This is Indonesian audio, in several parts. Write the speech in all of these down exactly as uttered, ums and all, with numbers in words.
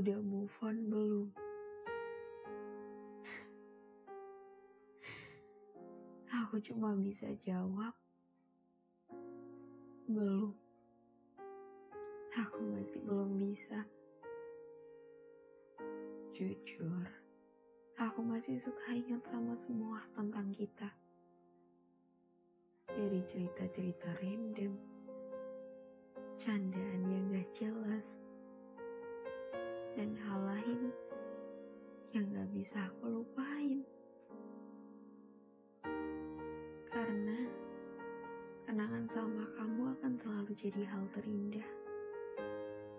udah move on belum? Aku cuma bisa jawab, belum. Aku masih belum bisa. Jujur, aku masih suka ingat sama semua tentang kita. Dari cerita-cerita random, candaan yang gak jelas, dan hal lain yang gak bisa aku lupain. Karena kenangan sama kamu akan selalu jadi hal terindah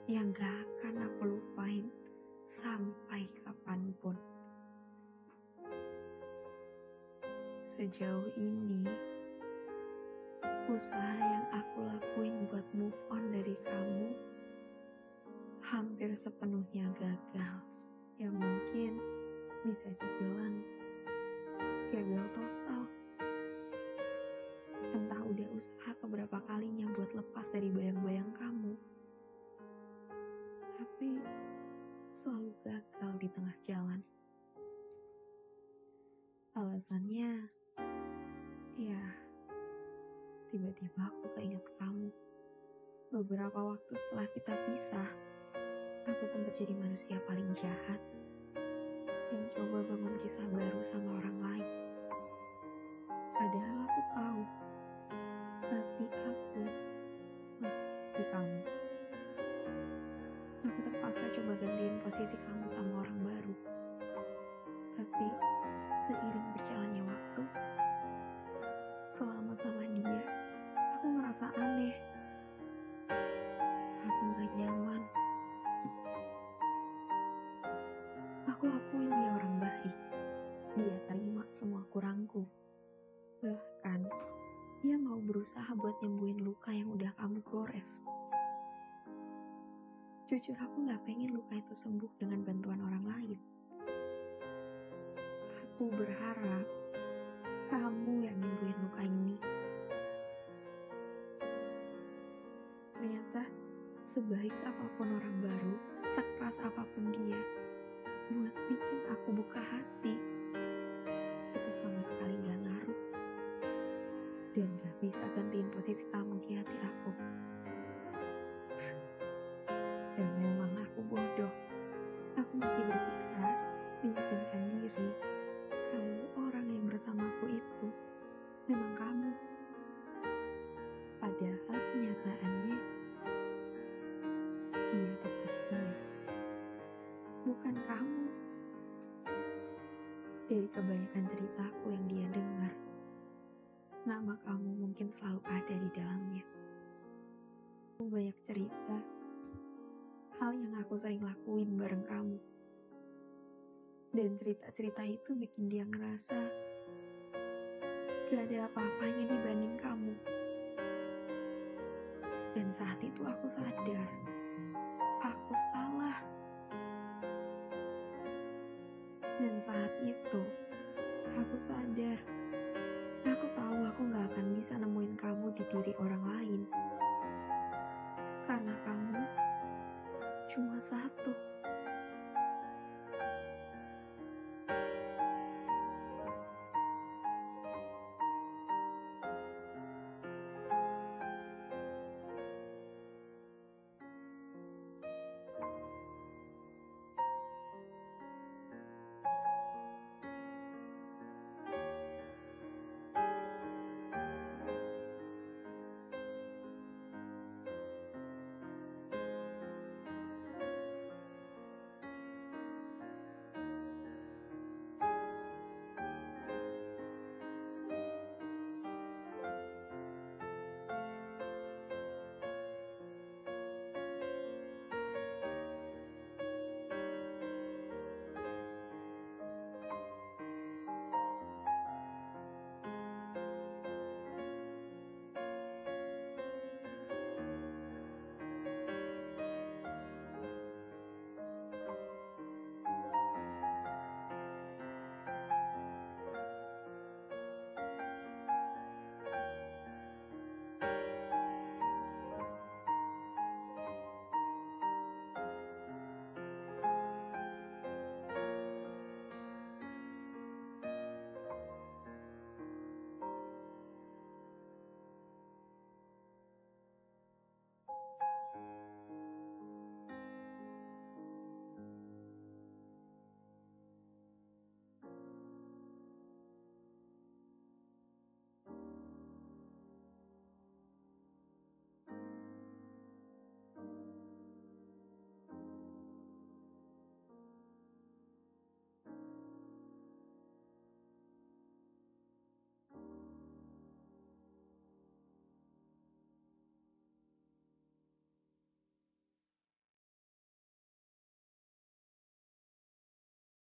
yang gak akan aku lupain sampai kapanpun. Sejauh ini, usaha yang aku lakuin buat move on dari kamu hampir sepenuhnya gagal. Ya mungkin bisa dibilang gagal total. Entah udah usaha keberapa kalinya buat lepas dari bayang-bayang kamu, tapi selalu gagal di tengah jalan. Alasannya, ya, tiba-tiba aku keinget kamu. Beberapa waktu setelah kita pisah, aku sempat jadi manusia paling jahat yang coba bangun kisah baru sama orang lain. Padahal aku tahu hati aku masih di kamu. Aku terpaksa coba gantiin posisi kamu sama orang baru. Tapi seiring berjalannya waktu, selama sama dia, aku ngerasa aneh. Aku gak nyaman. Aku akuin dia orang baik. Dia terima semua kurangku. Bahkan, dia mau berusaha buat nyembuhin luka yang udah kamu gores. Jujur, aku gak pengen luka itu sembuh dengan bantuan orang lain. Aku berharap kamu yang nyembuhin luka ini. Ternyata, sebaik apapun orang baru, sekeras apapun dia, buat bikin aku buka hati, itu sama sekali gak ngaruh. Dan gak bisa gantiin posisi kamu di hati aku. Dan memang aku bodoh. Aku masih bersikeras meyakinkan diri kalau orang yang bersamaku itu memang kamu. Padahal kenyataannya dia tetap dia, bukan kamu. Dari kebanyakan ceritaku yang dia dengar, nama kamu mungkin selalu ada di dalamnya. Banyak cerita hal yang aku sering lakuin bareng kamu. Dan cerita-cerita itu bikin dia ngerasa gak ada apa-apanya dibanding kamu. Dan saat itu aku sadar, aku salah. Dan saat itu aku sadar, aku tahu aku gak akan bisa nemuin kamu di diri orang lain. Karena kamu cuma satu.